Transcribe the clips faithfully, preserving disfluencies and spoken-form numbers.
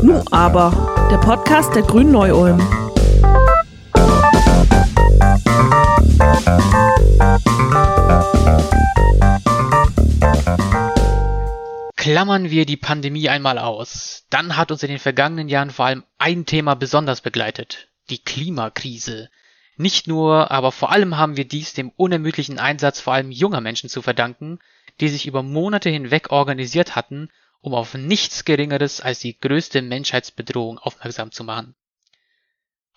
Nu aber, der Podcast der Grünen Neu-Ulm. Klammern wir die Pandemie einmal aus, dann hat uns in den vergangenen Jahren vor allem ein Thema besonders begleitet, die Klimakrise. Nicht nur, aber vor allem haben wir dies dem unermüdlichen Einsatz vor allem junger Menschen zu verdanken, die sich über Monate hinweg organisiert hatten, um auf nichts Geringeres als die größte Menschheitsbedrohung aufmerksam zu machen.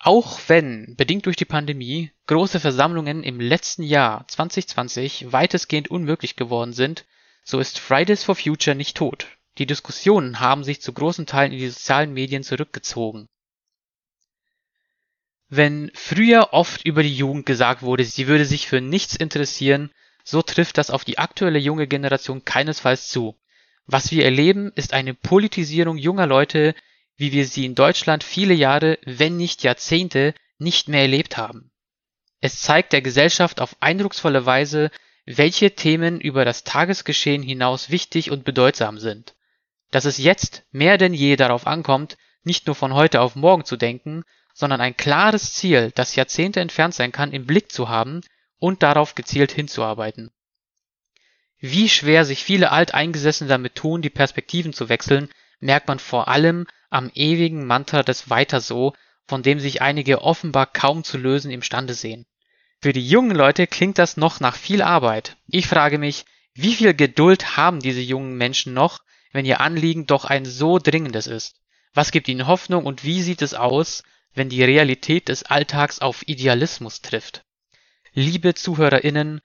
Auch wenn, bedingt durch die Pandemie, große Versammlungen im letzten Jahr zwanzig zwanzig weitestgehend unmöglich geworden sind, so ist Fridays for Future nicht tot. Die Diskussionen haben sich zu großen Teilen in die sozialen Medien zurückgezogen. Wenn früher oft über die Jugend gesagt wurde, sie würde sich für nichts interessieren, so trifft das auf die aktuelle junge Generation keinesfalls zu. Was wir erleben, ist eine Politisierung junger Leute, wie wir sie in Deutschland viele Jahre, wenn nicht Jahrzehnte, nicht mehr erlebt haben. Es zeigt der Gesellschaft auf eindrucksvolle Weise, welche Themen über das Tagesgeschehen hinaus wichtig und bedeutsam sind. Dass es jetzt mehr denn je darauf ankommt, nicht nur von heute auf morgen zu denken, sondern ein klares Ziel, das Jahrzehnte entfernt sein kann, im Blick zu haben und darauf gezielt hinzuarbeiten. Wie schwer sich viele Alteingesessene damit tun, die Perspektiven zu wechseln, merkt man vor allem am ewigen Mantra des Weiter so, von dem sich einige offenbar kaum zu lösen imstande sehen. Für die jungen Leute klingt das noch nach viel Arbeit. Ich frage mich, wie viel Geduld haben diese jungen Menschen noch, wenn ihr Anliegen doch ein so dringendes ist? Was gibt ihnen Hoffnung und wie sieht es aus, wenn die Realität des Alltags auf Idealismus trifft? Liebe ZuhörerInnen,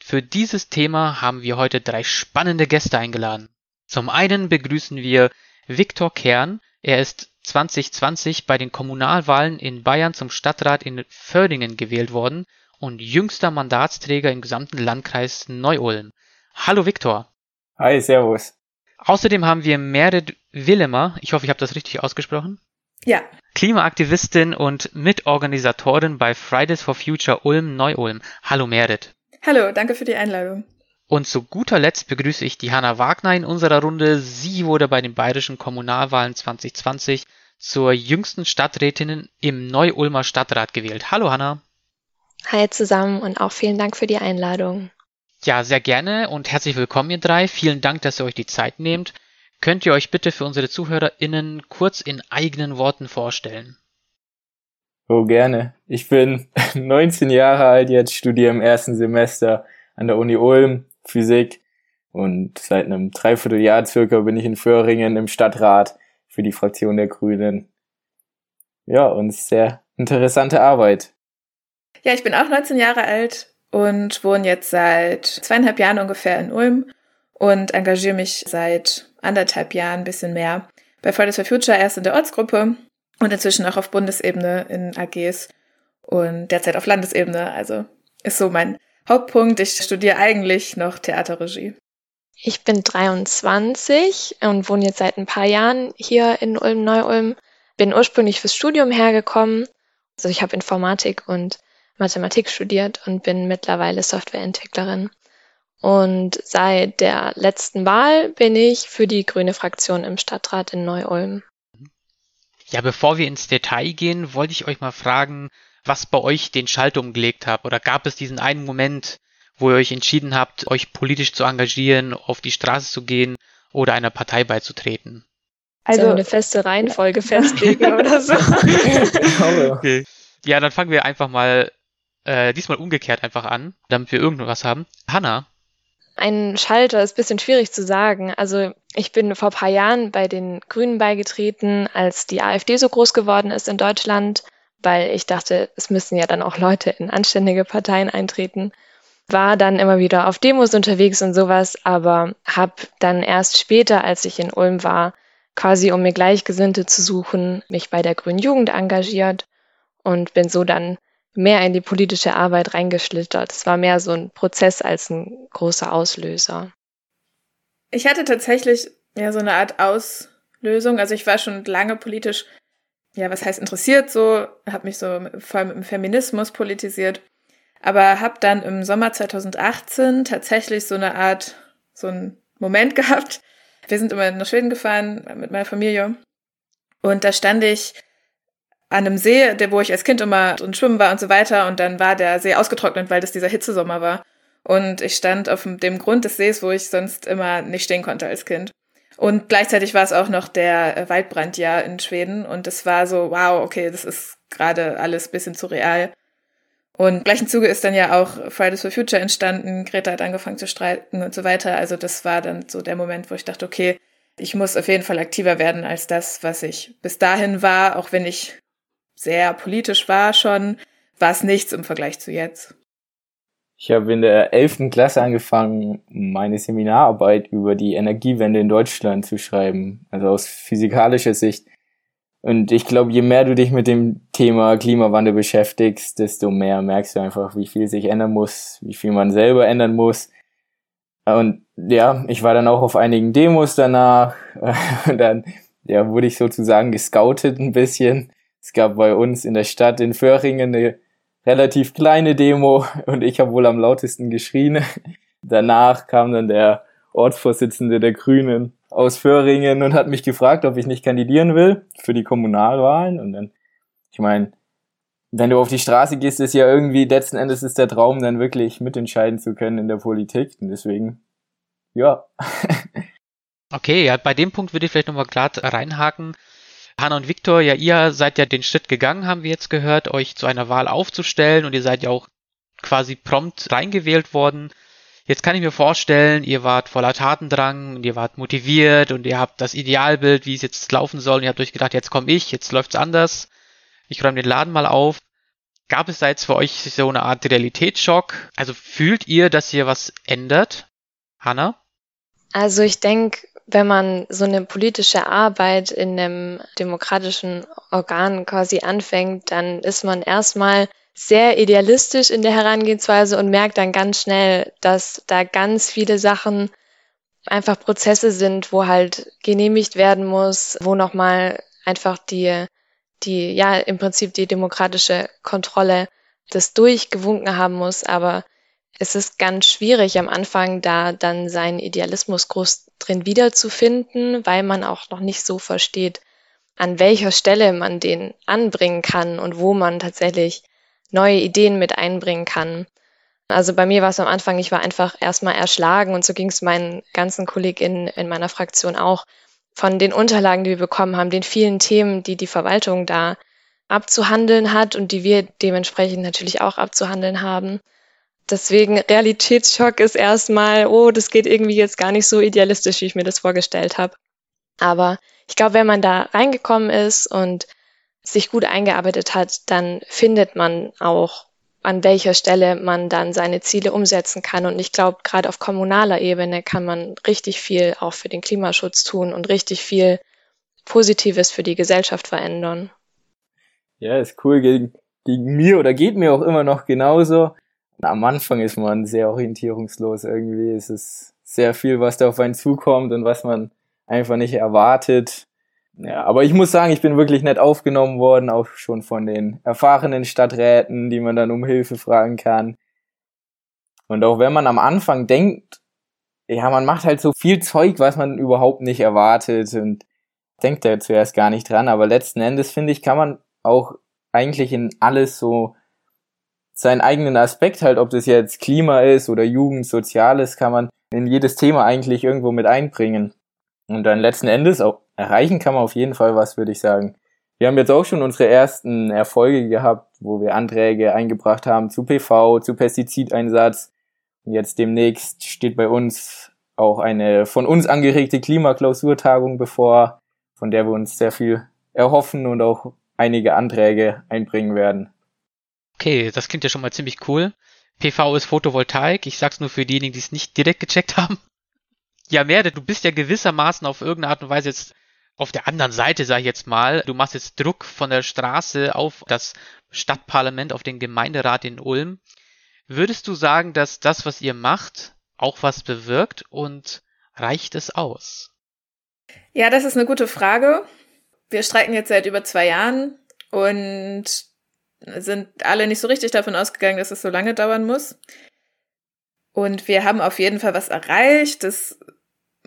für dieses Thema haben wir heute drei spannende Gäste eingeladen. Zum einen begrüßen wir Viktor Kern. Er ist zwanzig zwanzig bei den Kommunalwahlen in Bayern zum Stadtrat in Vöhringen gewählt worden und jüngster Mandatsträger im gesamten Landkreis Neu-Ulm. Hallo Viktor. Hi, servus. Außerdem haben wir Merit Willemer, ich hoffe, ich habe das richtig ausgesprochen. Ja. Klimaaktivistin und Mitorganisatorin bei Fridays for Future Ulm Neu-Ulm. Hallo Merit. Hallo, danke für die Einladung. Und zu guter Letzt begrüße ich die Hannah Wagner in unserer Runde. Sie wurde bei den bayerischen Kommunalwahlen zwanzig zwanzig zur jüngsten Stadträtin im Neu-Ulmer Stadtrat gewählt. Hallo Hannah. Hi zusammen und auch vielen Dank für die Einladung. Ja, sehr gerne und herzlich willkommen ihr drei. Vielen Dank, dass ihr euch die Zeit nehmt. Könnt ihr euch bitte für unsere ZuhörerInnen kurz in eigenen Worten vorstellen? Oh, gerne. Ich bin neunzehn Jahre alt jetzt, studiere im ersten Semester an der Uni Ulm Physik und seit einem Dreivierteljahr circa bin ich in Vöhringen im Stadtrat für die Fraktion der Grünen. Ja, und sehr interessante Arbeit. Ja, ich bin auch neunzehn Jahre alt und wohne jetzt seit zweieinhalb Jahren ungefähr in Ulm und engagiere mich seit anderthalb Jahren, ein bisschen mehr, bei Fridays for Future, erst in der Ortsgruppe und inzwischen auch auf Bundesebene in A Gs und derzeit auf Landesebene, also ist so mein Hauptpunkt, ich studiere eigentlich noch Theaterregie. Ich bin dreiundzwanzig und wohne jetzt seit ein paar Jahren hier in Ulm-Neu-Ulm. Bin ursprünglich fürs Studium hergekommen. Also ich habe Informatik und Mathematik studiert und bin mittlerweile Softwareentwicklerin. Und seit der letzten Wahl bin ich für die grüne Fraktion im Stadtrat in Neu-Ulm. Ja, bevor wir ins Detail gehen, wollte ich euch mal fragen, was bei euch den Schalter umgelegt habt. Oder gab es diesen einen Moment, wo ihr euch entschieden habt, euch politisch zu engagieren, auf die Straße zu gehen oder einer Partei beizutreten? Also so eine feste Reihenfolge festlegen oder so. Okay. Ja, dann fangen wir einfach mal äh, diesmal umgekehrt einfach an, damit wir irgendwas haben. Hannah? Ein Schalter ist ein bisschen schwierig zu sagen. Also ich bin vor ein paar Jahren bei den Grünen beigetreten, als die AfD so groß geworden ist in Deutschland, weil ich dachte, es müssen ja dann auch Leute in anständige Parteien eintreten. War dann immer wieder auf Demos unterwegs und sowas, aber habe dann erst später, als ich in Ulm war, quasi um mir Gleichgesinnte zu suchen, mich bei der Grünen Jugend engagiert und bin so dann mehr in die politische Arbeit reingeschlittert. Es war mehr so ein Prozess als ein großer Auslöser. Ich hatte tatsächlich ja so eine Art Auslösung. Also ich war schon lange politisch, ja, was heißt interessiert so, habe mich so vor allem mit dem Feminismus politisiert, aber habe dann im Sommer zweitausendachtzehn tatsächlich so eine Art, so einen Moment gehabt, wir sind immer nach Schweden gefahren mit meiner Familie. Und da stand ich an einem See, der, wo ich als Kind immer drin schwimmen war und so weiter. Und dann war der See ausgetrocknet, weil das dieser Hitzesommer war. Und ich stand auf dem Grund des Sees, wo ich sonst immer nicht stehen konnte als Kind. Und gleichzeitig war es auch noch der Waldbrandjahr in Schweden. Und es war so, wow, okay, das ist gerade alles ein bisschen zu real. Und im gleichen Zuge ist dann ja auch Fridays for Future entstanden. Greta hat angefangen zu streiken und so weiter. Also das war dann so der Moment, wo ich dachte, okay, ich muss auf jeden Fall aktiver werden als das, was ich bis dahin war. Auch wenn ich sehr politisch war schon, war es nichts im Vergleich zu jetzt. Ich habe in der elften Klasse angefangen, meine Seminararbeit über die Energiewende in Deutschland zu schreiben, also aus physikalischer Sicht. Und ich glaube, je mehr du dich mit dem Thema Klimawandel beschäftigst, desto mehr merkst du einfach, wie viel sich ändern muss, wie viel man selber ändern muss. Und ja, ich war dann auch auf einigen Demos danach. Und dann ja, wurde ich sozusagen gescoutet ein bisschen. Es gab bei uns in der Stadt in Vöhringen eine relativ kleine Demo und ich habe wohl am lautesten geschrien. Danach kam dann der Ortsvorsitzende der Grünen aus Vöhringen und hat mich gefragt, ob ich nicht kandidieren will für die Kommunalwahlen. Und dann, ich meine, wenn du auf die Straße gehst, ist ja irgendwie, letzten Endes ist der Traum, dann wirklich mitentscheiden zu können in der Politik. Und deswegen, ja. Okay, ja, bei dem Punkt würde ich vielleicht nochmal klar reinhaken. Hannah und Viktor, ja, ihr seid ja den Schritt gegangen, haben wir jetzt gehört, euch zu einer Wahl aufzustellen und ihr seid ja auch quasi prompt reingewählt worden. Jetzt kann ich mir vorstellen, ihr wart voller Tatendrang und ihr wart motiviert und ihr habt das Idealbild, wie es jetzt laufen soll. Und ihr habt euch gedacht, jetzt komme ich, jetzt läuft's anders. Ich räume den Laden mal auf. Gab es da jetzt für euch so eine Art Realitätsschock? Also fühlt ihr, dass ihr was ändert? Hannah? Also ich denke, wenn man so eine politische Arbeit in einem demokratischen Organ quasi anfängt, dann ist man erstmal sehr idealistisch in der Herangehensweise und merkt dann ganz schnell, dass da ganz viele Sachen einfach Prozesse sind, wo halt genehmigt werden muss, wo nochmal einfach die, die, ja, im Prinzip die demokratische Kontrolle das durchgewunken haben muss. Aber es ist ganz schwierig am Anfang, da dann seinen Idealismus groß drin wiederzufinden, weil man auch noch nicht so versteht, an welcher Stelle man den anbringen kann und wo man tatsächlich neue Ideen mit einbringen kann. Also bei mir war es am Anfang, ich war einfach erstmal erschlagen und so ging es meinen ganzen KollegInnen in meiner Fraktion auch, von den Unterlagen, die wir bekommen haben, den vielen Themen, die die Verwaltung da abzuhandeln hat und die wir dementsprechend natürlich auch abzuhandeln haben. Deswegen Realitätsschock ist erstmal, oh, das geht irgendwie jetzt gar nicht so idealistisch, wie ich mir das vorgestellt habe. Aber ich glaube, wenn man da reingekommen ist und sich gut eingearbeitet hat, dann findet man auch, an welcher Stelle man dann seine Ziele umsetzen kann. Und ich glaube, gerade auf kommunaler Ebene kann man richtig viel auch für den Klimaschutz tun und richtig viel Positives für die Gesellschaft verändern. Ja, ist cool. Gegen, gegen mir oder geht mir auch immer noch genauso. Am Anfang ist man sehr orientierungslos irgendwie. Es ist sehr viel, was da auf einen zukommt und was man einfach nicht erwartet. Ja, aber ich muss sagen, ich bin wirklich nett aufgenommen worden, auch schon von den erfahrenen Stadträten, die man dann um Hilfe fragen kann. Und auch wenn man am Anfang denkt, ja, man macht halt so viel Zeug, was man überhaupt nicht erwartet und denkt da zuerst gar nicht dran. Aber letzten Endes, finde ich, kann man auch eigentlich in alles so seinen eigenen Aspekt halt, ob das jetzt Klima ist oder Jugend, Soziales, kann man in jedes Thema eigentlich irgendwo mit einbringen. Und dann letzten Endes auch erreichen kann man auf jeden Fall was, würde ich sagen. Wir haben jetzt auch schon unsere ersten Erfolge gehabt, wo wir Anträge eingebracht haben zu P V, zu Pestizideinsatz. Und jetzt demnächst steht bei uns auch eine von uns angeregte Klimaklausurtagung bevor, von der wir uns sehr viel erhoffen und auch einige Anträge einbringen werden. Okay, das klingt ja schon mal ziemlich cool. P V ist Photovoltaik. Ich sag's nur für diejenigen, die es nicht direkt gecheckt haben. Ja, Merit, du bist ja gewissermaßen auf irgendeine Art und Weise jetzt auf der anderen Seite, sag ich jetzt mal. Du machst jetzt Druck von der Straße auf das Stadtparlament, auf den Gemeinderat in Ulm. Würdest du sagen, dass das, was ihr macht, auch was bewirkt und reicht es aus? Ja, das ist eine gute Frage. Wir streiken jetzt seit über zwei Jahren und sind alle nicht so richtig davon ausgegangen, dass es so lange dauern muss. Und wir haben auf jeden Fall was erreicht. Das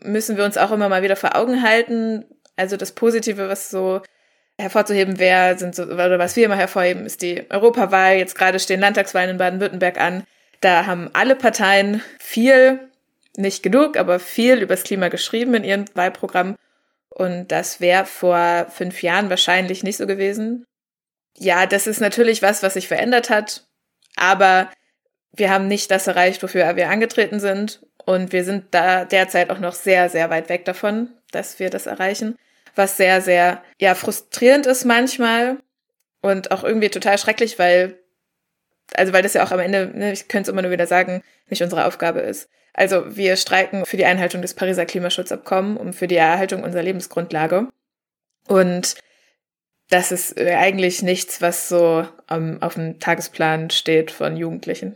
müssen wir uns auch immer mal wieder vor Augen halten. Also das Positive, was so hervorzuheben wäre, sind so, oder was wir immer hervorheben, ist die Europawahl. Jetzt gerade stehen Landtagswahlen in Baden-Württemberg an. Da haben alle Parteien viel, nicht genug, aber viel übers Klima geschrieben in ihrem Wahlprogramm. Und das wäre vor fünf Jahren wahrscheinlich nicht so gewesen. Ja, das ist natürlich was, was sich verändert hat. Aber wir haben nicht das erreicht, wofür wir angetreten sind. Und wir sind da derzeit auch noch sehr, sehr weit weg davon, dass wir das erreichen. Was sehr, sehr ja frustrierend ist manchmal und auch irgendwie total schrecklich, weil also weil das ja auch am Ende, ne, ich könnte es immer nur wieder sagen, nicht unsere Aufgabe ist. Also wir streiken für die Einhaltung des Pariser Klimaschutzabkommens und für die Erhaltung unserer Lebensgrundlage. Und das ist eigentlich nichts, was so um, auf dem Tagesplan steht von Jugendlichen.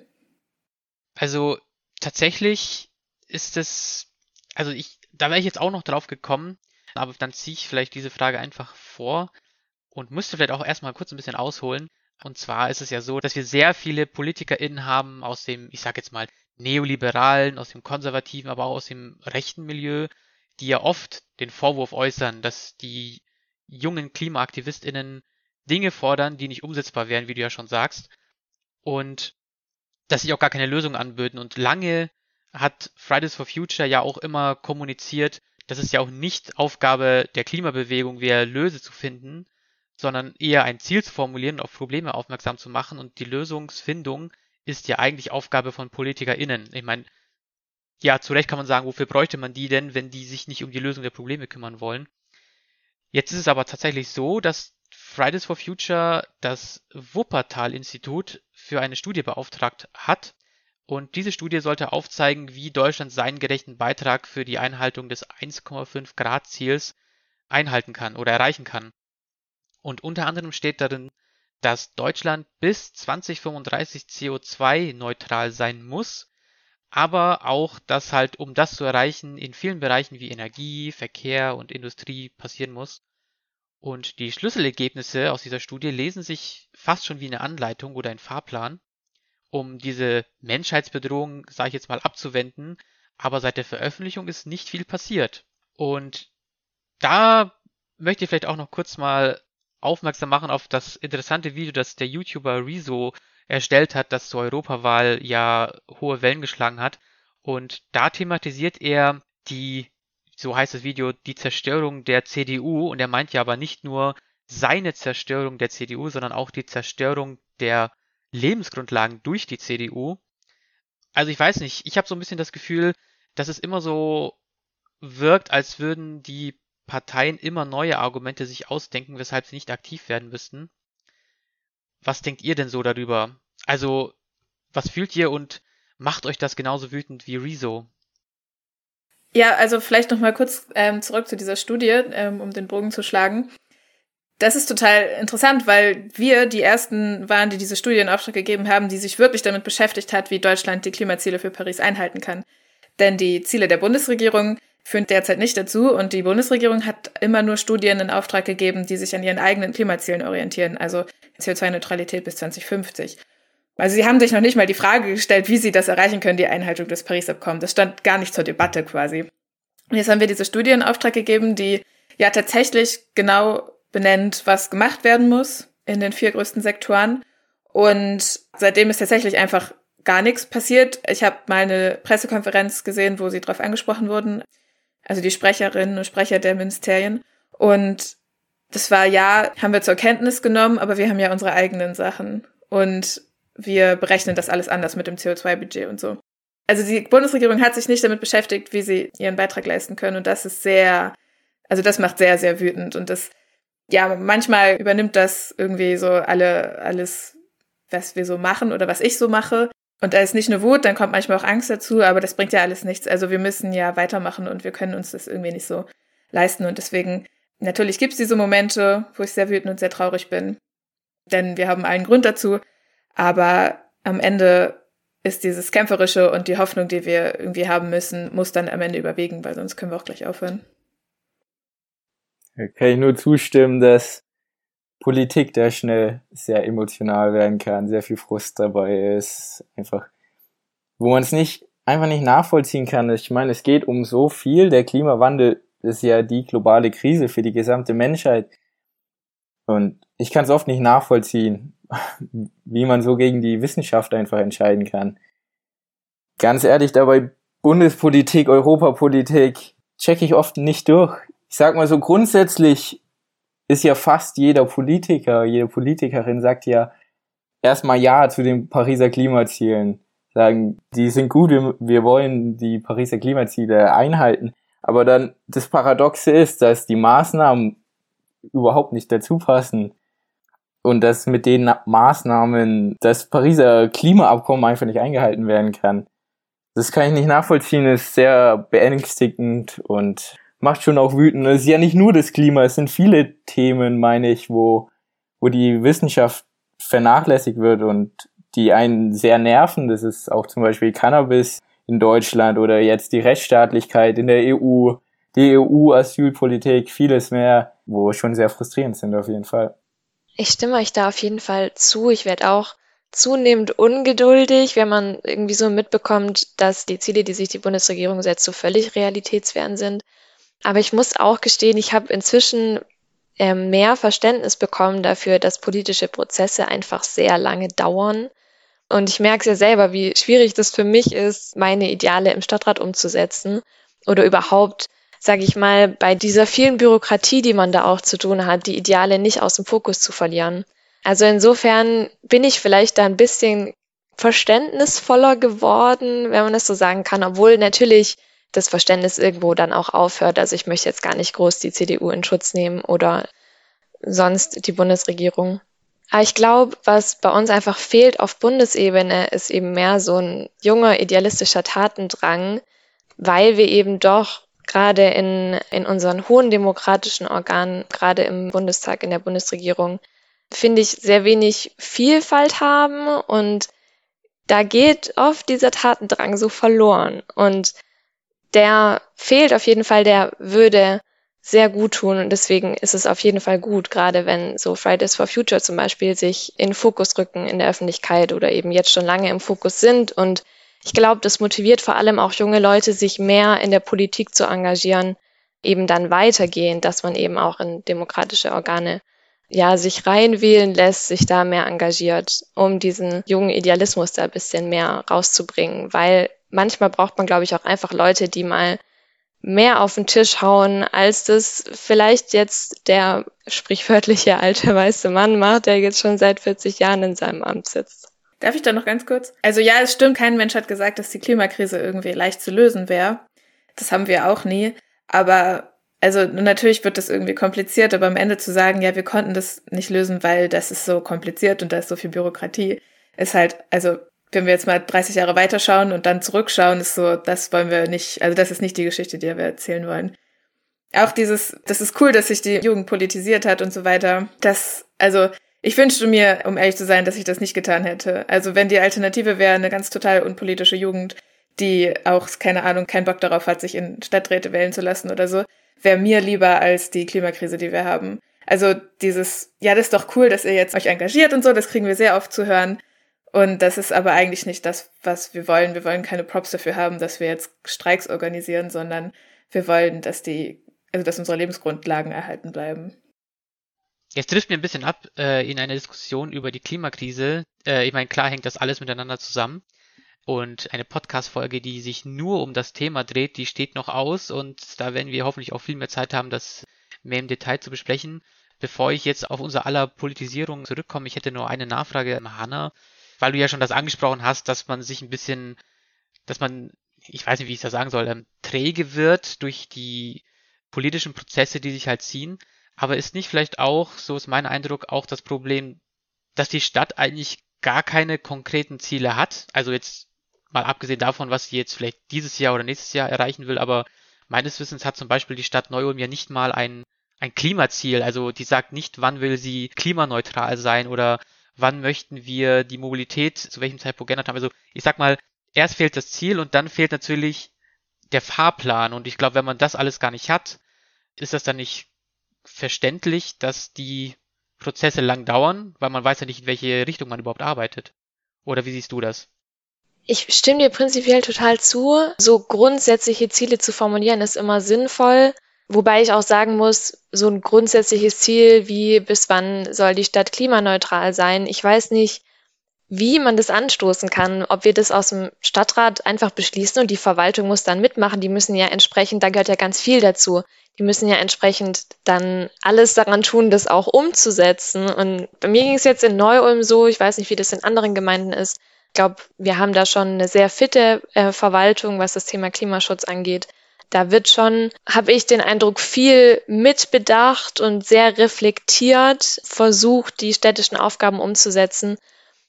Also tatsächlich ist es, also ich, da wäre ich jetzt auch noch drauf gekommen, aber dann ziehe ich vielleicht diese Frage einfach vor und müsste vielleicht auch erstmal kurz ein bisschen ausholen. Und zwar ist es ja so, dass wir sehr viele PolitikerInnen haben aus dem, ich sag jetzt mal, neoliberalen, aus dem konservativen, aber auch aus dem rechten Milieu, die ja oft den Vorwurf äußern, dass die jungen KlimaaktivistInnen Dinge fordern, die nicht umsetzbar wären, wie du ja schon sagst, und dass sie auch gar keine Lösung anbieten. Und lange hat Fridays for Future ja auch immer kommuniziert, dass es ja auch nicht Aufgabe der Klimabewegung wäre, Löse zu finden, sondern eher ein Ziel zu formulieren und auf Probleme aufmerksam zu machen. Und die Lösungsfindung ist ja eigentlich Aufgabe von PolitikerInnen. Ich meine, ja, zu Recht kann man sagen, wofür bräuchte man die denn, wenn die sich nicht um die Lösung der Probleme kümmern wollen? Jetzt ist es aber tatsächlich so, dass Fridays for Future das Wuppertal-Institut für eine Studie beauftragt hat. Und diese Studie sollte aufzeigen, wie Deutschland seinen gerechten Beitrag für die Einhaltung des eins Komma fünf Grad Ziels einhalten kann oder erreichen kann. Und unter anderem steht darin, dass Deutschland bis zwanzig fünfunddreißig C O zwei neutral sein muss, aber auch, dass halt, um das zu erreichen, in vielen Bereichen wie Energie, Verkehr und Industrie passieren muss. Und die Schlüsselergebnisse aus dieser Studie lesen sich fast schon wie eine Anleitung oder ein Fahrplan, um diese Menschheitsbedrohung, sage ich jetzt mal, abzuwenden. Aber seit der Veröffentlichung ist nicht viel passiert. Und da möchte ich vielleicht auch noch kurz mal aufmerksam machen auf das interessante Video, das der YouTuber Rezo erstellt hat, das zur Europawahl ja hohe Wellen geschlagen hat. Und da thematisiert er die, so heißt das Video, die Zerstörung der C D U. Und er meint ja aber nicht nur seine Zerstörung der C D U, sondern auch die Zerstörung der Lebensgrundlagen durch die C D U. Also ich weiß nicht, ich habe so ein bisschen das Gefühl, dass es immer so wirkt, als würden die Parteien immer neue Argumente sich ausdenken, weshalb sie nicht aktiv werden müssten. Was denkt ihr denn so darüber? Also, was fühlt ihr und macht euch das genauso wütend wie Rezo? Ja, also vielleicht nochmal kurz ähm, zurück zu dieser Studie, ähm, um den Bogen zu schlagen. Das ist total interessant, weil wir die Ersten waren, die diese Studie in Auftrag gegeben haben, die sich wirklich damit beschäftigt hat, wie Deutschland die Klimaziele für Paris einhalten kann. Denn die Ziele der Bundesregierung führen derzeit nicht dazu und die Bundesregierung hat immer nur Studien in Auftrag gegeben, die sich an ihren eigenen Klimazielen orientieren, also C O zwei Neutralität bis zwanzig fünfzig. Also sie haben sich noch nicht mal die Frage gestellt, wie sie das erreichen können, die Einhaltung des Paris-Abkommens. Das stand gar nicht zur Debatte quasi. Und jetzt haben wir diese Studie in Auftrag gegeben, die ja tatsächlich genau benennt, was gemacht werden muss in den vier größten Sektoren. Und seitdem ist tatsächlich einfach gar nichts passiert. Ich habe mal eine Pressekonferenz gesehen, wo sie darauf angesprochen wurden, also die Sprecherinnen und Sprecher der Ministerien. Und das war, ja, haben wir zur Kenntnis genommen, aber wir haben ja unsere eigenen Sachen. Und wir berechnen das alles anders mit dem C O zwei Budget und so. Also die Bundesregierung hat sich nicht damit beschäftigt, wie sie ihren Beitrag leisten können. Und das ist sehr, also das macht sehr, sehr wütend. Und das, ja, manchmal übernimmt das irgendwie so alle alles, was wir so machen oder was ich so mache. Und da ist nicht nur Wut, dann kommt manchmal auch Angst dazu, aber das bringt ja alles nichts. Also wir müssen ja weitermachen und wir können uns das irgendwie nicht so leisten. Und deswegen, natürlich gibt es diese Momente, wo ich sehr wütend und sehr traurig bin. Denn wir haben allen Grund dazu. Aber am Ende ist dieses Kämpferische und die Hoffnung, die wir irgendwie haben müssen, muss dann am Ende überwiegen, weil sonst können wir auch gleich aufhören. Da kann ich nur zustimmen, dass Politik da schnell sehr emotional werden kann, sehr viel Frust dabei ist, einfach, wo man es nicht einfach nicht nachvollziehen kann. Ich meine, es geht um so viel. Der Klimawandel ist ja die globale Krise für die gesamte Menschheit. Und ich kann es oft nicht nachvollziehen, wie man so gegen die Wissenschaft einfach entscheiden kann. Ganz ehrlich, dabei Bundespolitik, Europapolitik checke ich oft nicht durch. Ich sag mal so, grundsätzlich ist ja fast jeder Politiker, jede Politikerin sagt ja erstmal Ja zu den Pariser Klimazielen. Sagen, die sind gut, wir wollen die Pariser Klimaziele einhalten. Aber dann das Paradoxe ist, dass die Maßnahmen überhaupt nicht dazu passen. Und dass mit den Maßnahmen das Pariser Klimaabkommen einfach nicht eingehalten werden kann. Das kann ich nicht nachvollziehen, ist sehr beängstigend und macht schon auch wütend. Es ist ja nicht nur das Klima, es sind viele Themen, meine ich, wo, wo die Wissenschaft vernachlässigt wird und die einen sehr nerven. Das ist auch zum Beispiel Cannabis in Deutschland oder jetzt die Rechtsstaatlichkeit in der E U, die E U-Asylpolitik, vieles mehr, wo schon sehr frustrierend sind auf jeden Fall. Ich stimme euch da auf jeden Fall zu. Ich werde auch zunehmend ungeduldig, wenn man irgendwie so mitbekommt, dass die Ziele, die sich die Bundesregierung setzt, so völlig realitätsfern sind. Aber ich muss auch gestehen, ich habe inzwischen äh, mehr Verständnis bekommen dafür, dass politische Prozesse einfach sehr lange dauern. Und ich merke es ja selber, wie schwierig das für mich ist, meine Ideale im Stadtrat umzusetzen oder überhaupt, sage ich mal, bei dieser vielen Bürokratie, die man da auch zu tun hat, die Ideale nicht aus dem Fokus zu verlieren. Also insofern bin ich vielleicht da ein bisschen verständnisvoller geworden, wenn man das so sagen kann, obwohl natürlich das Verständnis irgendwo dann auch aufhört. Also ich möchte jetzt gar nicht groß die C D U in Schutz nehmen oder sonst die Bundesregierung. Aber ich glaube, was bei uns einfach fehlt auf Bundesebene, ist eben mehr so ein junger, idealistischer Tatendrang, weil wir eben doch gerade in, in unseren hohen demokratischen Organen, gerade im Bundestag, in der Bundesregierung, finde ich, sehr wenig Vielfalt haben und da geht oft dieser Tatendrang so verloren und der fehlt auf jeden Fall, der würde sehr gut tun und deswegen ist es auf jeden Fall gut, gerade wenn so Fridays for Future zum Beispiel sich in Fokus rücken in der Öffentlichkeit oder eben jetzt schon lange im Fokus sind und ich glaube, das motiviert vor allem auch junge Leute, sich mehr in der Politik zu engagieren, eben dann weitergehend, dass man eben auch in demokratische Organe ja sich reinwählen lässt, sich da mehr engagiert, um diesen jungen Idealismus da ein bisschen mehr rauszubringen. Weil manchmal braucht man, glaube ich, auch einfach Leute, die mal mehr auf den Tisch hauen, als das vielleicht jetzt der sprichwörtliche alte weiße Mann macht, der jetzt schon seit vierzig Jahren in seinem Amt sitzt. Darf ich da noch ganz kurz? Also ja, es stimmt, kein Mensch hat gesagt, dass die Klimakrise irgendwie leicht zu lösen wäre. Das haben wir auch nie. Aber also natürlich wird das irgendwie kompliziert, aber am Ende zu sagen, ja, wir konnten das nicht lösen, weil das ist so kompliziert und da ist so viel Bürokratie, ist halt, also wenn wir jetzt mal dreißig Jahre weiterschauen und dann zurückschauen, ist so, das wollen wir nicht, also das ist nicht die Geschichte, die wir erzählen wollen. Auch dieses, das ist cool, dass sich die Jugend politisiert hat und so weiter. Das, also ich wünschte mir, um ehrlich zu sein, dass ich das nicht getan hätte. Also wenn die Alternative wäre, eine ganz total unpolitische Jugend, die auch, keine Ahnung, keinen Bock darauf hat, sich in Stadträte wählen zu lassen oder so, wäre mir lieber als die Klimakrise, die wir haben. Also dieses, ja, das ist doch cool, dass ihr jetzt euch engagiert und so, das kriegen wir sehr oft zu hören. Und das ist aber eigentlich nicht das, was wir wollen. Wir wollen keine Props dafür haben, dass wir jetzt Streiks organisieren, sondern wir wollen, dass die, also dass unsere Lebensgrundlagen erhalten bleiben. Jetzt trifft mir ein bisschen ab äh, in einer Diskussion über die Klimakrise. Äh, ich meine, klar hängt das alles miteinander zusammen. Und eine Podcast-Folge, die sich nur um das Thema dreht, die steht noch aus. Und da werden wir hoffentlich auch viel mehr Zeit haben, das mehr im Detail zu besprechen. Bevor ich jetzt auf unser aller Politisierung zurückkomme, ich hätte nur eine Nachfrage an Hannah, weil du ja schon das angesprochen hast, dass man sich ein bisschen, dass man, ich weiß nicht, wie ich das sagen soll, ähm, träge wird durch die politischen Prozesse, die sich halt ziehen. Aber ist nicht vielleicht auch, so ist mein Eindruck, auch das Problem, dass die Stadt eigentlich gar keine konkreten Ziele hat? Also jetzt mal abgesehen davon, was sie jetzt vielleicht dieses Jahr oder nächstes Jahr erreichen will, aber meines Wissens hat zum Beispiel die Stadt Neu-Ulm ja nicht mal ein, ein Klimaziel. Also die sagt nicht, wann will sie klimaneutral sein oder wann möchten wir die Mobilität zu welchem Zeitpunkt geändert haben. Also ich sag mal, erst fehlt das Ziel und dann fehlt natürlich der Fahrplan. Und ich glaube, wenn man das alles gar nicht hat, ist das dann nicht verständlich, dass die Prozesse lang dauern, weil man weiß ja nicht, in welche Richtung man überhaupt arbeitet. Oder wie siehst du das? Ich stimme dir prinzipiell total zu. So grundsätzliche Ziele zu formulieren ist immer sinnvoll. Wobei ich auch sagen muss, so ein grundsätzliches Ziel wie bis wann soll die Stadt klimaneutral sein? Ich weiß nicht, wie man das anstoßen kann, ob wir das aus dem Stadtrat einfach beschließen und die Verwaltung muss dann mitmachen. Die müssen ja entsprechend, da gehört ja ganz viel dazu. Die müssen ja entsprechend dann alles daran tun, das auch umzusetzen. Und bei mir ging es jetzt in Neu-Ulm so, ich weiß nicht, wie das in anderen Gemeinden ist. Ich glaube, wir haben da schon eine sehr fitte äh, Verwaltung, was das Thema Klimaschutz angeht. Da wird schon, habe ich den Eindruck, viel mitbedacht und sehr reflektiert versucht, die städtischen Aufgaben umzusetzen.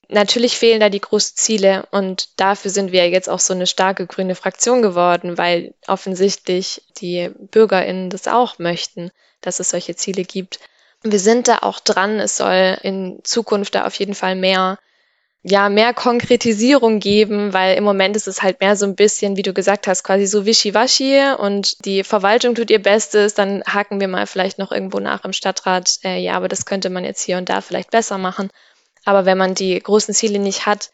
Natürlich fehlen da die großen Ziele und dafür sind wir jetzt auch so eine starke grüne Fraktion geworden, weil offensichtlich die BürgerInnen das auch möchten, dass es solche Ziele gibt. Wir sind da auch dran, es soll in Zukunft da auf jeden Fall mehr, ja, mehr Konkretisierung geben, weil im Moment ist es halt mehr so ein bisschen, wie du gesagt hast, quasi so wischiwaschi und die Verwaltung tut ihr Bestes, dann haken wir mal vielleicht noch irgendwo nach im Stadtrat, äh, ja, aber das könnte man jetzt hier und da vielleicht besser machen. Aber wenn man die großen Ziele nicht hat,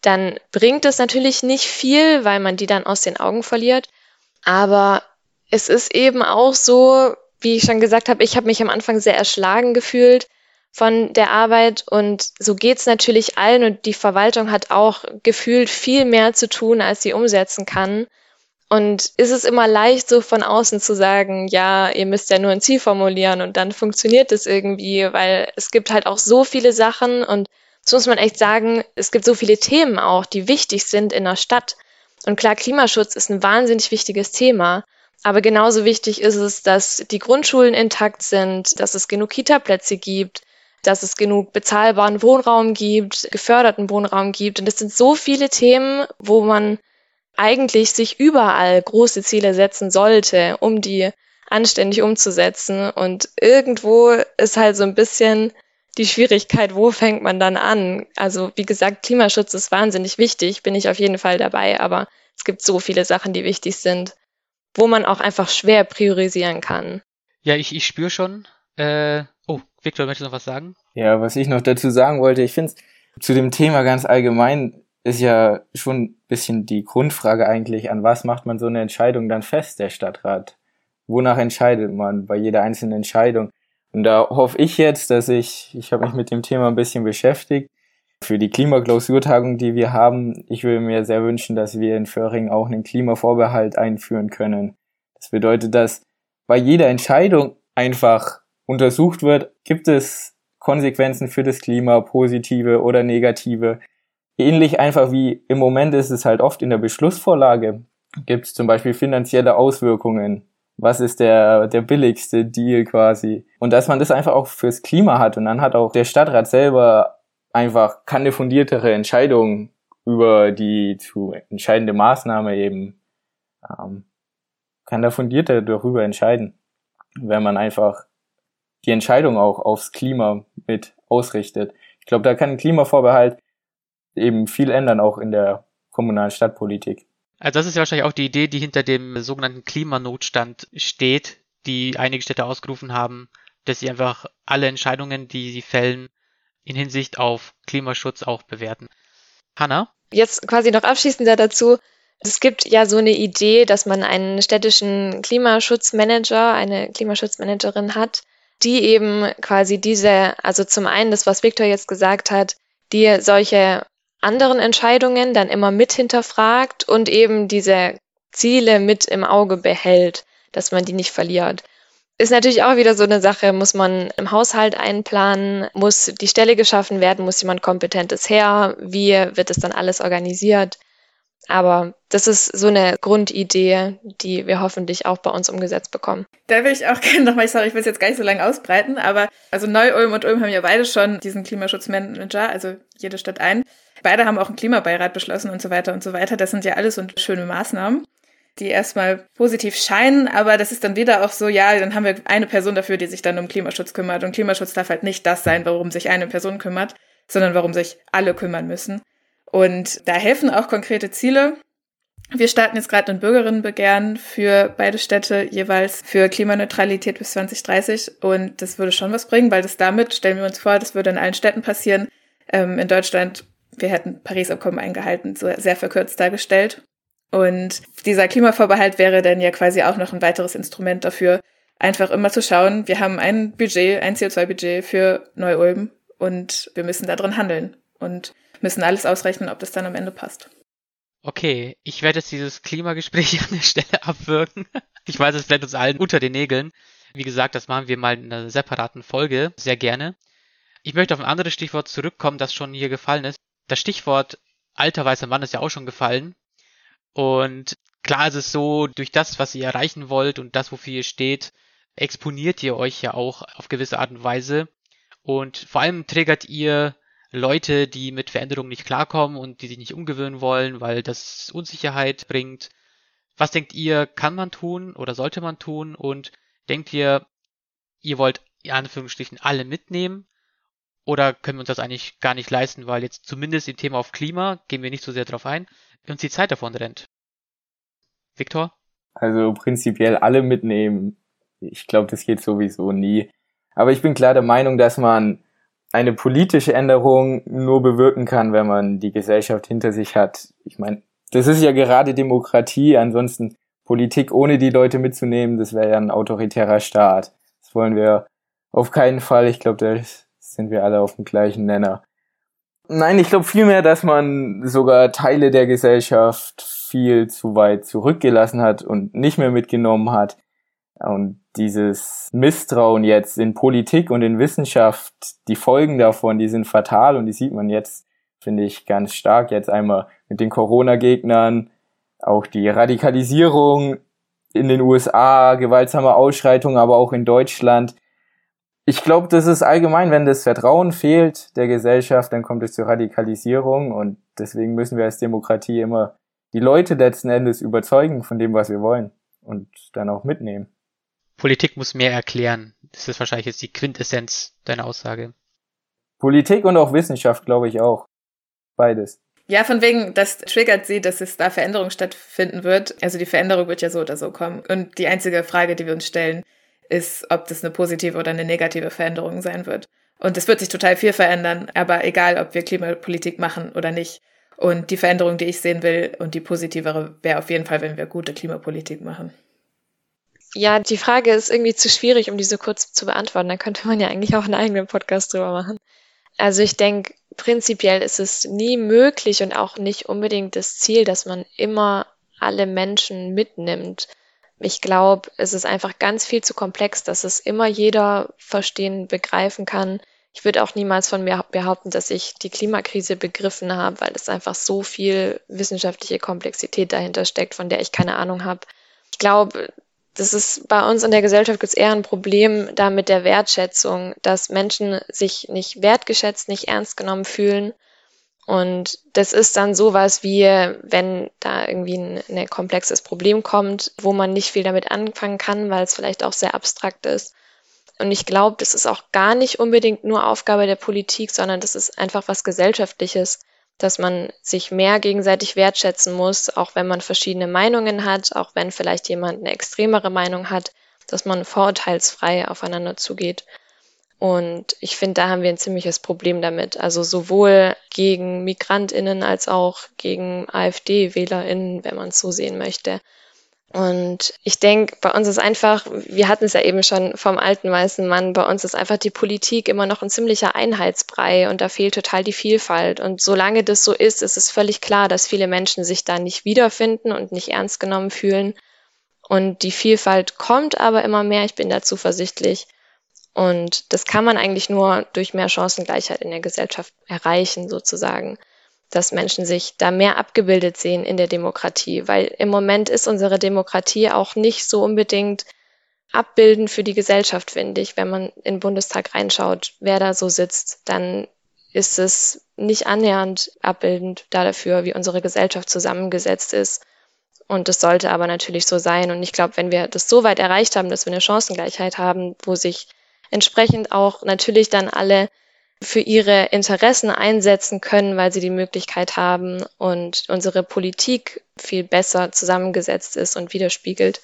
dann bringt es natürlich nicht viel, weil man die dann aus den Augen verliert. Aber es ist eben auch so, wie ich schon gesagt habe, ich habe mich am Anfang sehr erschlagen gefühlt von der Arbeit. Und so geht's natürlich allen. Und die Verwaltung hat auch gefühlt viel mehr zu tun, als sie umsetzen kann. Und ist es immer leicht, so von außen zu sagen, ja, ihr müsst ja nur ein Ziel formulieren und dann funktioniert es irgendwie, weil es gibt halt auch so viele Sachen und das muss man echt sagen, es gibt so viele Themen auch, die wichtig sind in der Stadt. Und klar, Klimaschutz ist ein wahnsinnig wichtiges Thema, aber genauso wichtig ist es, dass die Grundschulen intakt sind, dass es genug Kita-Plätze gibt, dass es genug bezahlbaren Wohnraum gibt, geförderten Wohnraum gibt. Und das sind so viele Themen, wo man eigentlich sich überall große Ziele setzen sollte, um die anständig umzusetzen. Und irgendwo ist halt so ein bisschen die Schwierigkeit, wo fängt man dann an? Also wie gesagt, Klimaschutz ist wahnsinnig wichtig, bin ich auf jeden Fall dabei, aber es gibt so viele Sachen, die wichtig sind, wo man auch einfach schwer priorisieren kann. Ja, ich, ich spüre schon. Äh, oh, Viktor, möchtest du noch was sagen? Ja, was ich noch dazu sagen wollte, ich finde es zu dem Thema ganz allgemein, ist ja schon ein bisschen die Grundfrage eigentlich, an was macht man so eine Entscheidung dann fest, der Stadtrat? Wonach entscheidet man bei jeder einzelnen Entscheidung? Und da hoffe ich jetzt, dass ich, ich habe mich mit dem Thema ein bisschen beschäftigt, für die Klimaklausurtagung, die wir haben, ich würde mir sehr wünschen, dass wir in Vöhringen auch einen Klimavorbehalt einführen können. Das bedeutet, dass bei jeder Entscheidung einfach untersucht wird, gibt es Konsequenzen für das Klima, positive oder negative. Ähnlich einfach wie im Moment ist es halt oft in der Beschlussvorlage, gibt es zum Beispiel finanzielle Auswirkungen, was ist der der billigste Deal quasi und dass man das einfach auch fürs Klima hat und dann hat auch der Stadtrat selber einfach kann eine fundiertere Entscheidung über die zu entscheidende Maßnahme eben, ähm, kann da fundierter darüber entscheiden, wenn man einfach die Entscheidung auch aufs Klima mit ausrichtet. Ich glaube, da kann ein Klimavorbehalt eben viel ändern, auch in der kommunalen Stadtpolitik. Also das ist ja wahrscheinlich auch die Idee, die hinter dem sogenannten Klimanotstand steht, die einige Städte ausgerufen haben, dass sie einfach alle Entscheidungen, die sie fällen, in Hinsicht auf Klimaschutz auch bewerten. Hannah? Jetzt quasi noch abschließender dazu. Es gibt ja so eine Idee, dass man einen städtischen Klimaschutzmanager, eine Klimaschutzmanagerin hat, die eben quasi diese, also zum einen das, was Viktor jetzt gesagt hat, die solche anderen Entscheidungen dann immer mit hinterfragt und eben diese Ziele mit im Auge behält, dass man die nicht verliert. Ist natürlich auch wieder so eine Sache, muss man im Haushalt einplanen, muss die Stelle geschaffen werden, muss jemand Kompetentes her, wie wird es dann alles organisiert? Aber das ist so eine Grundidee, die wir hoffentlich auch bei uns umgesetzt bekommen. Da will ich auch gerne nochmal, ich, ich will es jetzt gar nicht so lange ausbreiten, aber also Neu-Ulm und Ulm haben ja beide schon diesen Klimaschutzmanager, also jede Stadt einen. Beide haben auch einen Klimabeirat beschlossen und so weiter und so weiter. Das sind ja alles und schöne Maßnahmen, die erstmal positiv scheinen, aber das ist dann wieder auch so, ja, dann haben wir eine Person dafür, die sich dann um Klimaschutz kümmert. Und Klimaschutz darf halt nicht das sein, worum sich eine Person kümmert, sondern worum sich alle kümmern müssen. Und da helfen auch konkrete Ziele. Wir starten jetzt gerade ein Bürgerinnenbegehren für beide Städte jeweils für Klimaneutralität bis zwanzig dreißig. Und das würde schon was bringen, weil das damit, stellen wir uns vor, das würde in allen Städten passieren. Ähm, in Deutschland wir hätten Pariser Abkommen eingehalten, so sehr verkürzt dargestellt. Und dieser Klimavorbehalt wäre dann ja quasi auch noch ein weiteres Instrument dafür, einfach immer zu schauen, wir haben ein Budget, ein C O zwei Budget für Neu-Ulm und wir müssen darin handeln und müssen alles ausrechnen, ob das dann am Ende passt. Okay, ich werde jetzt dieses Klimagespräch an der Stelle abwürgen. Ich weiß, es bleibt uns allen unter den Nägeln. Wie gesagt, das machen wir mal in einer separaten Folge, sehr gerne. Ich möchte auf ein anderes Stichwort zurückkommen, das schon hier gefallen ist. Das Stichwort alter weißer Mann ist ja auch schon gefallen. Und klar ist es so, durch das, was ihr erreichen wollt und das, wofür ihr steht, exponiert ihr euch ja auch auf gewisse Art und Weise. Und vor allem triggert ihr Leute, die mit Veränderungen nicht klarkommen und die sich nicht umgewöhnen wollen, weil das Unsicherheit bringt. Was denkt ihr, kann man tun oder sollte man tun? Und denkt ihr, ihr wollt in Anführungsstrichen alle mitnehmen? Oder können wir uns das eigentlich gar nicht leisten, weil jetzt zumindest im Thema auf Klima, gehen wir nicht so sehr drauf ein, uns die Zeit davon rennt? Viktor? Also prinzipiell alle mitnehmen. Ich glaube, das geht sowieso nie. Aber ich bin klar der Meinung, dass man eine politische Änderung nur bewirken kann, wenn man die Gesellschaft hinter sich hat. Ich meine, das ist ja gerade Demokratie, ansonsten Politik ohne die Leute mitzunehmen, das wäre ja ein autoritärer Staat. Das wollen wir auf keinen Fall. Ich glaube, da sind wir alle auf dem gleichen Nenner. Nein, ich glaube vielmehr, dass man sogar Teile der Gesellschaft viel zu weit zurückgelassen hat und nicht mehr mitgenommen hat. Und dieses Misstrauen jetzt in Politik und in Wissenschaft, die Folgen davon, die sind fatal und die sieht man jetzt, finde ich, ganz stark. Jetzt einmal mit den Corona-Gegnern, auch die Radikalisierung in den U S A, gewaltsame Ausschreitungen, aber auch in Deutschland. Ich glaube, das ist allgemein, wenn das Vertrauen fehlt der Gesellschaft, dann kommt es zur Radikalisierung und deswegen müssen wir als Demokratie immer die Leute letzten Endes überzeugen von dem, was wir wollen und dann auch mitnehmen. Politik muss mehr erklären. Das ist wahrscheinlich jetzt die Quintessenz deiner Aussage. Politik und auch Wissenschaft, glaube ich auch. Beides. Ja, von wegen, das triggert sie, dass es da Veränderung stattfinden wird. Also die Veränderung wird ja so oder so kommen. Und die einzige Frage, die wir uns stellen, ist, ob das eine positive oder eine negative Veränderung sein wird. Und es wird sich total viel verändern, aber egal, ob wir Klimapolitik machen oder nicht. Und die Veränderung, die ich sehen will und die positivere, wäre auf jeden Fall, wenn wir gute Klimapolitik machen. Ja, die Frage ist irgendwie zu schwierig, um die so kurz zu beantworten. Da könnte man ja eigentlich auch einen eigenen Podcast drüber machen. Also ich denke, prinzipiell ist es nie möglich und auch nicht unbedingt das Ziel, dass man immer alle Menschen mitnimmt. Ich glaube, es ist einfach ganz viel zu komplex, dass es immer jeder verstehen, begreifen kann. Ich würde auch niemals von mir behaupten, dass ich die Klimakrise begriffen habe, weil es einfach so viel wissenschaftliche Komplexität dahinter steckt, von der ich keine Ahnung habe. Ich glaube, das ist bei uns in der Gesellschaft gibt's eher ein Problem da mit der Wertschätzung, dass Menschen sich nicht wertgeschätzt, nicht ernst genommen fühlen. Und das ist dann sowas wie, wenn da irgendwie ein, ein komplexes Problem kommt, wo man nicht viel damit anfangen kann, weil es vielleicht auch sehr abstrakt ist. Und ich glaube, das ist auch gar nicht unbedingt nur Aufgabe der Politik, sondern das ist einfach was Gesellschaftliches, dass man sich mehr gegenseitig wertschätzen muss, auch wenn man verschiedene Meinungen hat, auch wenn vielleicht jemand eine extremere Meinung hat, dass man vorurteilsfrei aufeinander zugeht. Und ich finde, da haben wir ein ziemliches Problem damit. Also sowohl gegen MigrantInnen als auch gegen AfD-WählerInnen, wenn man es so sehen möchte. Und ich denke, bei uns ist einfach, wir hatten es ja eben schon vom alten weißen Mann, bei uns ist einfach die Politik immer noch ein ziemlicher Einheitsbrei und da fehlt total die Vielfalt. Und solange das so ist, ist es völlig klar, dass viele Menschen sich da nicht wiederfinden und nicht ernst genommen fühlen. Und die Vielfalt kommt aber immer mehr, ich bin da zuversichtlich. Und das kann man eigentlich nur durch mehr Chancengleichheit in der Gesellschaft erreichen, sozusagen. Dass Menschen sich da mehr abgebildet sehen in der Demokratie, weil im Moment ist unsere Demokratie auch nicht so unbedingt abbildend für die Gesellschaft, finde ich. Wenn man in den Bundestag reinschaut, wer da so sitzt, dann ist es nicht annähernd abbildend dafür, wie unsere Gesellschaft zusammengesetzt ist. Und das sollte aber natürlich so sein. Und ich glaube, wenn wir das so weit erreicht haben, dass wir eine Chancengleichheit haben, wo sich entsprechend auch natürlich dann alle für ihre Interessen einsetzen können, weil sie die Möglichkeit haben und unsere Politik viel besser zusammengesetzt ist und widerspiegelt,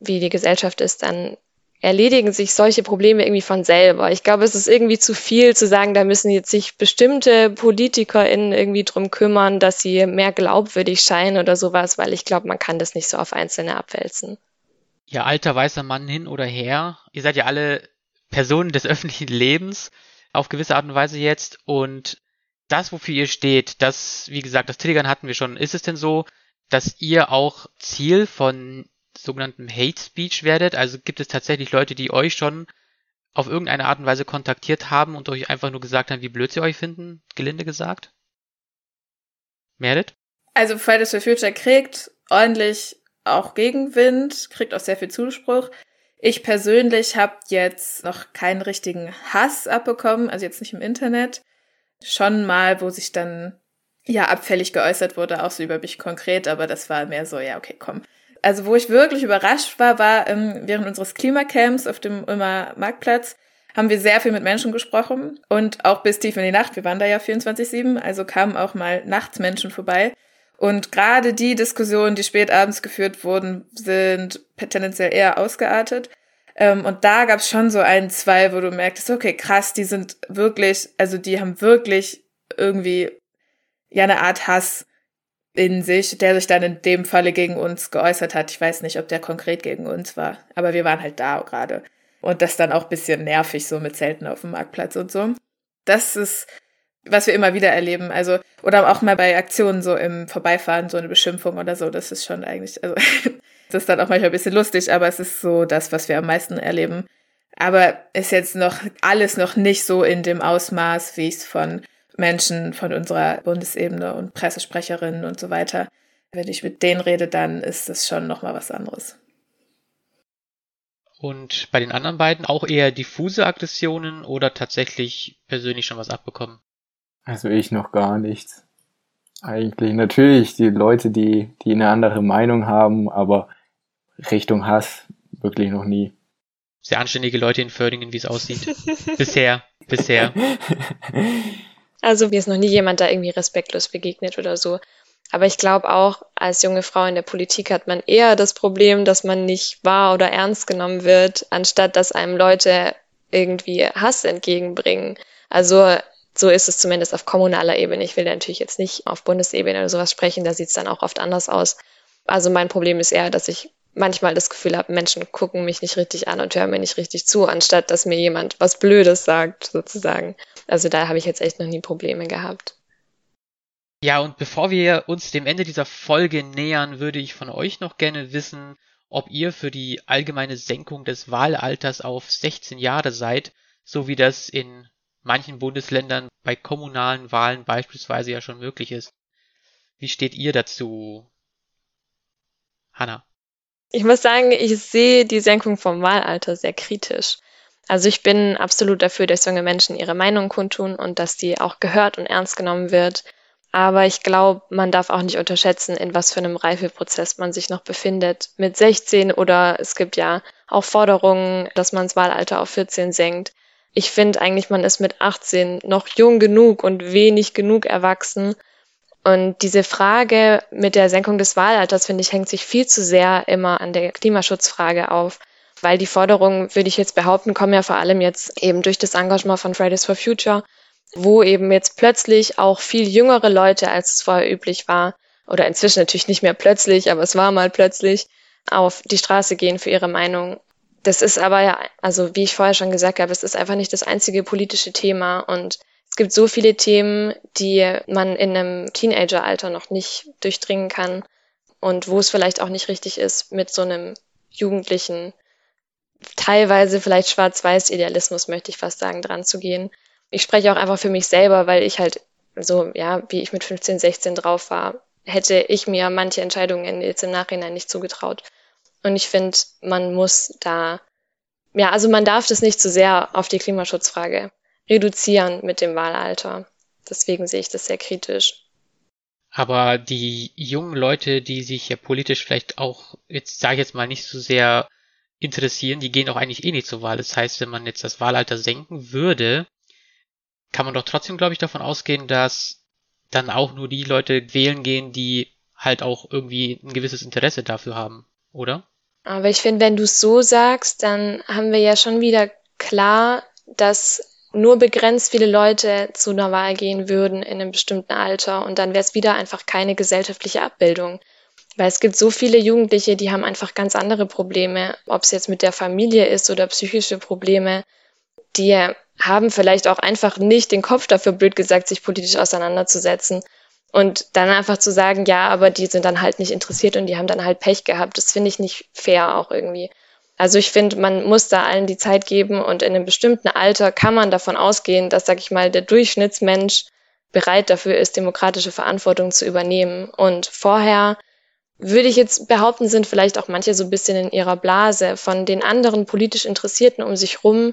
wie die Gesellschaft ist, dann erledigen sich solche Probleme irgendwie von selber. Ich glaube, es ist irgendwie zu viel zu sagen, da müssen jetzt sich bestimmte PolitikerInnen irgendwie drum kümmern, dass sie mehr glaubwürdig scheinen oder sowas, weil ich glaube, man kann das nicht so auf Einzelne abwälzen. Ja, alter weißer Mann hin oder her, ihr seid ja alle Personen des öffentlichen Lebens auf gewisse Art und Weise jetzt, und das, wofür ihr steht, das, wie gesagt, das Telegram hatten wir schon, ist es denn so, dass ihr auch Ziel von sogenanntem Hate Speech werdet? Also gibt es tatsächlich Leute, die euch schon auf irgendeine Art und Weise kontaktiert haben und euch einfach nur gesagt haben, wie blöd sie euch finden, gelinde gesagt? Merit? Also Fridays for Future kriegt ordentlich auch Gegenwind, kriegt auch sehr viel Zuspruch. Ich persönlich habe jetzt noch keinen richtigen Hass abbekommen, also jetzt nicht im Internet. Schon mal, wo sich dann ja abfällig geäußert wurde, auch so über mich konkret, aber das war mehr so, ja, okay, komm. Also wo ich wirklich überrascht war, war ähm, während unseres Klimacamps auf dem Ulmer Marktplatz, haben wir sehr viel mit Menschen gesprochen und auch bis tief in die Nacht, wir waren da ja vierundzwanzig sieben, also kamen auch mal nachts Menschen vorbei. Und gerade die Diskussionen, die spät abends geführt wurden, sind tendenziell eher ausgeartet. Ähm, und da gab es schon so ein, zwei, wo du merktest, okay, krass, die sind wirklich, also die haben wirklich irgendwie ja eine Art Hass in sich, der sich dann in dem Falle gegen uns geäußert hat. Ich weiß nicht, ob der konkret gegen uns war, aber wir waren halt da gerade. Und das dann auch ein bisschen nervig, so mit Zelten auf dem Marktplatz und so. Das ist, was wir immer wieder erleben. Also, oder auch mal bei Aktionen so im Vorbeifahren, so eine Beschimpfung oder so, das ist schon eigentlich, also das ist dann auch manchmal ein bisschen lustig, aber es ist so das, was wir am meisten erleben. Aber ist jetzt noch alles noch nicht so in dem Ausmaß, wie ich es von Menschen von unserer Bundesebene und Pressesprecherinnen und so weiter. Wenn ich mit denen rede, dann ist das schon nochmal was anderes. Und bei den anderen beiden auch eher diffuse Aggressionen oder tatsächlich persönlich schon was abbekommen? Also ich noch gar nichts. Eigentlich natürlich die Leute, die, die eine andere Meinung haben, aber Richtung Hass wirklich noch nie. Sehr anständige Leute in Vöhringen, wie es aussieht. Bisher, bisher. Also mir ist noch nie jemand da irgendwie respektlos begegnet oder so. Aber ich glaube auch, als junge Frau in der Politik hat man eher das Problem, dass man nicht wahr oder ernst genommen wird, anstatt dass einem Leute irgendwie Hass entgegenbringen. Also so ist es zumindest auf kommunaler Ebene. Ich will da natürlich jetzt nicht auf Bundesebene oder sowas sprechen, da sieht es dann auch oft anders aus. Also mein Problem ist eher, dass ich manchmal das Gefühl habe, Menschen gucken mich nicht richtig an und hören mir nicht richtig zu, anstatt dass mir jemand was Blödes sagt, sozusagen. Also da habe ich jetzt echt noch nie Probleme gehabt. Ja, und bevor wir uns dem Ende dieser Folge nähern, würde ich von euch noch gerne wissen, ob ihr für die allgemeine Senkung des Wahlalters auf sechzehn Jahre seid, so wie das in manchen Bundesländern bei kommunalen Wahlen beispielsweise ja schon möglich ist. Wie steht ihr dazu? Hannah? Ich muss sagen, ich sehe die Senkung vom Wahlalter sehr kritisch. Also ich bin absolut dafür, dass junge Menschen ihre Meinung kundtun und dass die auch gehört und ernst genommen wird. Aber ich glaube, man darf auch nicht unterschätzen, in was für einem Reifeprozess man sich noch befindet. Mit sechzehn oder es gibt ja auch Forderungen, dass man das Wahlalter auf vierzehn senkt. Ich finde eigentlich, man ist mit achtzehn noch jung genug und wenig genug erwachsen. Und diese Frage mit der Senkung des Wahlalters, finde ich, hängt sich viel zu sehr immer an der Klimaschutzfrage auf, weil die Forderungen, würde ich jetzt behaupten, kommen ja vor allem jetzt eben durch das Engagement von Fridays for Future, wo eben jetzt plötzlich auch viel jüngere Leute, als es vorher üblich war, oder inzwischen natürlich nicht mehr plötzlich, aber es war mal plötzlich, auf die Straße gehen für ihre Meinung. Das ist aber ja, also wie ich vorher schon gesagt habe, es ist einfach nicht das einzige politische Thema und es gibt so viele Themen, die man in einem Teenageralter noch nicht durchdringen kann und wo es vielleicht auch nicht richtig ist, mit so einem jugendlichen, teilweise vielleicht Schwarz-Weiß-Idealismus, möchte ich fast sagen, dran zu gehen. Ich spreche auch einfach für mich selber, weil ich halt so, ja, wie ich mit fünfzehn, sechzehn drauf war, hätte ich mir manche Entscheidungen jetzt im Nachhinein nicht zugetraut. Und ich finde, man muss da, ja, also man darf das nicht zu sehr auf die Klimaschutzfrage reduzieren mit dem Wahlalter. Deswegen sehe ich das sehr kritisch. Aber die jungen Leute, die sich ja politisch vielleicht auch, jetzt sage ich jetzt mal, nicht so sehr interessieren, die gehen auch eigentlich eh nicht zur Wahl. Das heißt, wenn man jetzt das Wahlalter senken würde, kann man doch trotzdem, glaube ich, davon ausgehen, dass dann auch nur die Leute wählen gehen, die halt auch irgendwie ein gewisses Interesse dafür haben, oder? Aber ich finde, wenn du es so sagst, dann haben wir ja schon wieder klar, dass nur begrenzt viele Leute zu einer Wahl gehen würden in einem bestimmten Alter. Und dann wäre es wieder einfach keine gesellschaftliche Abbildung. Weil es gibt so viele Jugendliche, die haben einfach ganz andere Probleme, ob es jetzt mit der Familie ist oder psychische Probleme. Die haben vielleicht auch einfach nicht den Kopf dafür, blöd gesagt, sich politisch auseinanderzusetzen. Und dann einfach zu sagen, ja, aber die sind dann halt nicht interessiert und die haben dann halt Pech gehabt. Das finde ich nicht fair auch irgendwie. Also ich finde, man muss da allen die Zeit geben und in einem bestimmten Alter kann man davon ausgehen, dass, sag ich mal, der Durchschnittsmensch bereit dafür ist, demokratische Verantwortung zu übernehmen. Und vorher, würde ich jetzt behaupten, sind vielleicht auch manche so ein bisschen in ihrer Blase von den anderen politisch Interessierten um sich rum.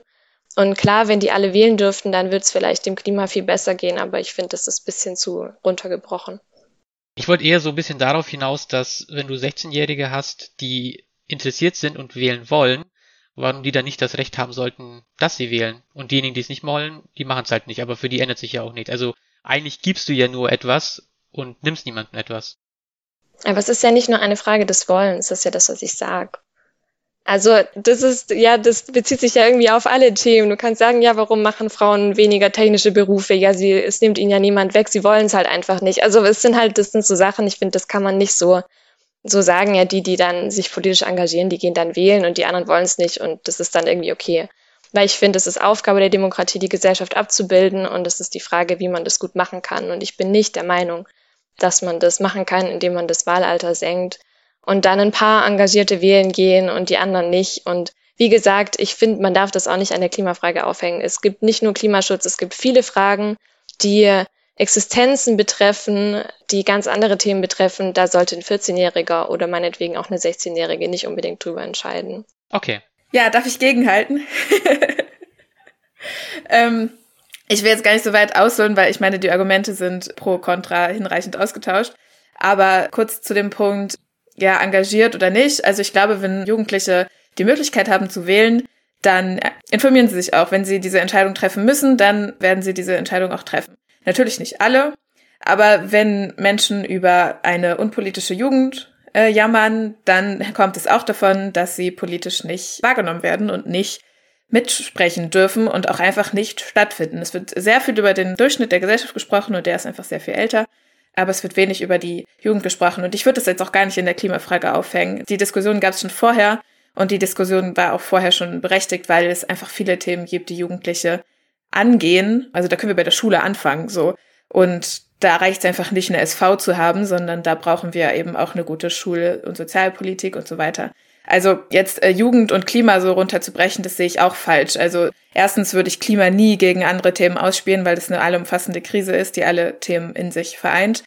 Und klar, wenn die alle wählen dürften, dann wird es vielleicht dem Klima viel besser gehen, aber ich finde, das ist ein bisschen zu runtergebrochen. Ich wollte eher so ein bisschen darauf hinaus, dass wenn du sechzehnjährige hast, die interessiert sind und wählen wollen, warum die dann nicht das Recht haben sollten, dass sie wählen. Und diejenigen, die es nicht wollen, die machen es halt nicht, aber für die ändert sich ja auch nichts. Also eigentlich gibst du ja nur etwas und nimmst niemandem etwas. Aber es ist ja nicht nur eine Frage des Wollens, das ist ja das, was ich sage. Also das ist, ja, das bezieht sich ja irgendwie auf alle Themen. Du kannst sagen, ja, warum machen Frauen weniger technische Berufe? Ja, sie, es nimmt ihnen ja niemand weg, sie wollen es halt einfach nicht. Also es sind halt, das sind so Sachen, ich finde, das kann man nicht so, so sagen, ja, die, die dann sich politisch engagieren, die gehen dann wählen und die anderen wollen es nicht und das ist dann irgendwie okay. Weil ich finde, es ist Aufgabe der Demokratie, die Gesellschaft abzubilden und es ist die Frage, wie man das gut machen kann. Und ich bin nicht der Meinung, dass man das machen kann, indem man das Wahlalter senkt. Und dann ein paar Engagierte wählen gehen und die anderen nicht. Und wie gesagt, ich finde, man darf das auch nicht an der Klimafrage aufhängen. Es gibt nicht nur Klimaschutz, es gibt viele Fragen, die Existenzen betreffen, die ganz andere Themen betreffen. Da sollte ein vierzehnjähriger oder meinetwegen auch eine sechzehnjährige nicht unbedingt drüber entscheiden. Okay. Ja, darf ich gegenhalten? ähm, ich will jetzt gar nicht so weit ausholen, weil ich meine, die Argumente sind pro, kontra hinreichend ausgetauscht. Aber kurz zu dem Punkt, ja, engagiert oder nicht. Also ich glaube, wenn Jugendliche die Möglichkeit haben zu wählen, dann informieren sie sich auch. Wenn sie diese Entscheidung treffen müssen, dann werden sie diese Entscheidung auch treffen. Natürlich nicht alle, aber wenn Menschen über eine unpolitische Jugend äh, jammern, dann kommt es auch davon, dass sie politisch nicht wahrgenommen werden und nicht mitsprechen dürfen und auch einfach nicht stattfinden. Es wird sehr viel über den Durchschnitt der Gesellschaft gesprochen und der ist einfach sehr viel älter. Aber es wird wenig über die Jugend gesprochen. Und ich würde das jetzt auch gar nicht in der Klimafrage aufhängen. Die Diskussion gab es schon vorher und die Diskussion war auch vorher schon berechtigt, weil es einfach viele Themen gibt, die Jugendliche angehen. Also da können wir bei der Schule anfangen, so. Und da reicht es einfach nicht, eine S V zu haben, sondern da brauchen wir eben auch eine gute Schule- und Sozialpolitik und so weiter. Also jetzt äh, Jugend und Klima so runterzubrechen, das sehe ich auch falsch. Also erstens würde ich Klima nie gegen andere Themen ausspielen, weil das eine allumfassende Krise ist, die alle Themen in sich vereint.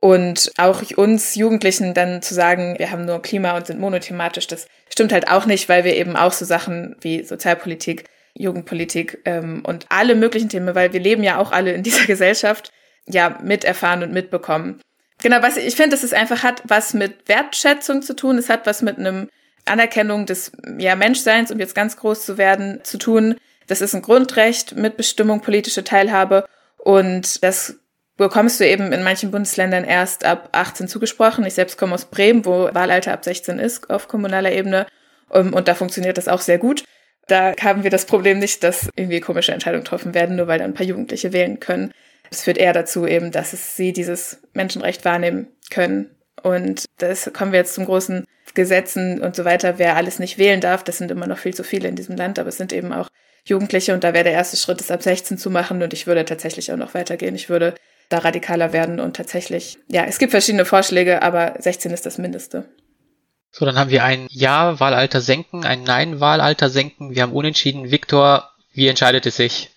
Und auch uns Jugendlichen dann zu sagen, wir haben nur Klima und sind monothematisch, das stimmt halt auch nicht, weil wir eben auch so Sachen wie Sozialpolitik, Jugendpolitik ähm, und alle möglichen Themen, weil wir leben ja auch alle in dieser Gesellschaft, ja miterfahren und mitbekommen. Genau, was ich finde, dass es einfach hat was mit Wertschätzung zu tun, es hat was mit einem Anerkennung des ja, Menschseins, um jetzt ganz groß zu werden, zu tun. Das ist ein Grundrecht, Mitbestimmung, politische Teilhabe und das bekommst du eben in manchen Bundesländern erst ab achtzehn zugesprochen. Ich selbst komme aus Bremen, wo Wahlalter ab sechzehn ist auf kommunaler Ebene und da funktioniert das auch sehr gut. Da haben wir das Problem nicht, dass irgendwie komische Entscheidungen getroffen werden, nur weil da ein paar Jugendliche wählen können. Es führt eher dazu eben, dass es, sie dieses Menschenrecht wahrnehmen können. Und das kommen wir jetzt zum großen Gesetzen und so weiter, wer alles nicht wählen darf. Das sind immer noch viel zu viele in diesem Land, aber es sind eben auch Jugendliche und da wäre der erste Schritt, es ab sechzehn zu machen und ich würde tatsächlich auch noch weitergehen. Ich würde da radikaler werden und tatsächlich, ja, es gibt verschiedene Vorschläge, aber sechzehn ist das Mindeste. So, dann haben wir ein Ja-Wahlalter senken, ein Nein-Wahlalter senken. Wir haben unentschieden. Viktor, wie entscheidet es sich?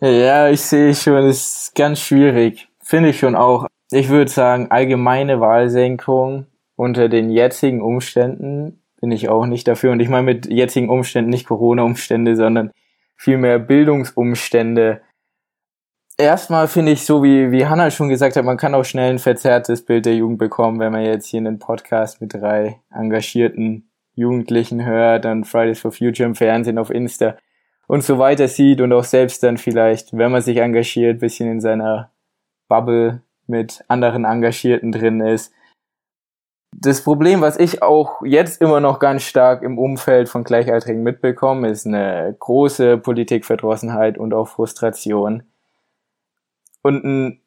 Ja, ich sehe schon, es ist ganz schwierig. Finde ich schon auch. Ich würde sagen, allgemeine Wahlsenkung unter den jetzigen Umständen bin ich auch nicht dafür. Und ich meine mit jetzigen Umständen nicht Corona-Umstände, sondern vielmehr Bildungsumstände. Erstmal finde ich, so wie, wie Hannah schon gesagt hat, man kann auch schnell ein verzerrtes Bild der Jugend bekommen, wenn man jetzt hier einen Podcast mit drei engagierten Jugendlichen hört, dann Fridays for Future im Fernsehen, auf Insta und so weiter sieht und auch selbst dann vielleicht, wenn man sich engagiert, ein bisschen in seiner Bubble mit anderen Engagierten drin ist. Das Problem, was ich auch jetzt immer noch ganz stark im Umfeld von Gleichaltrigen mitbekomme, ist eine große Politikverdrossenheit und auch Frustration. Und ein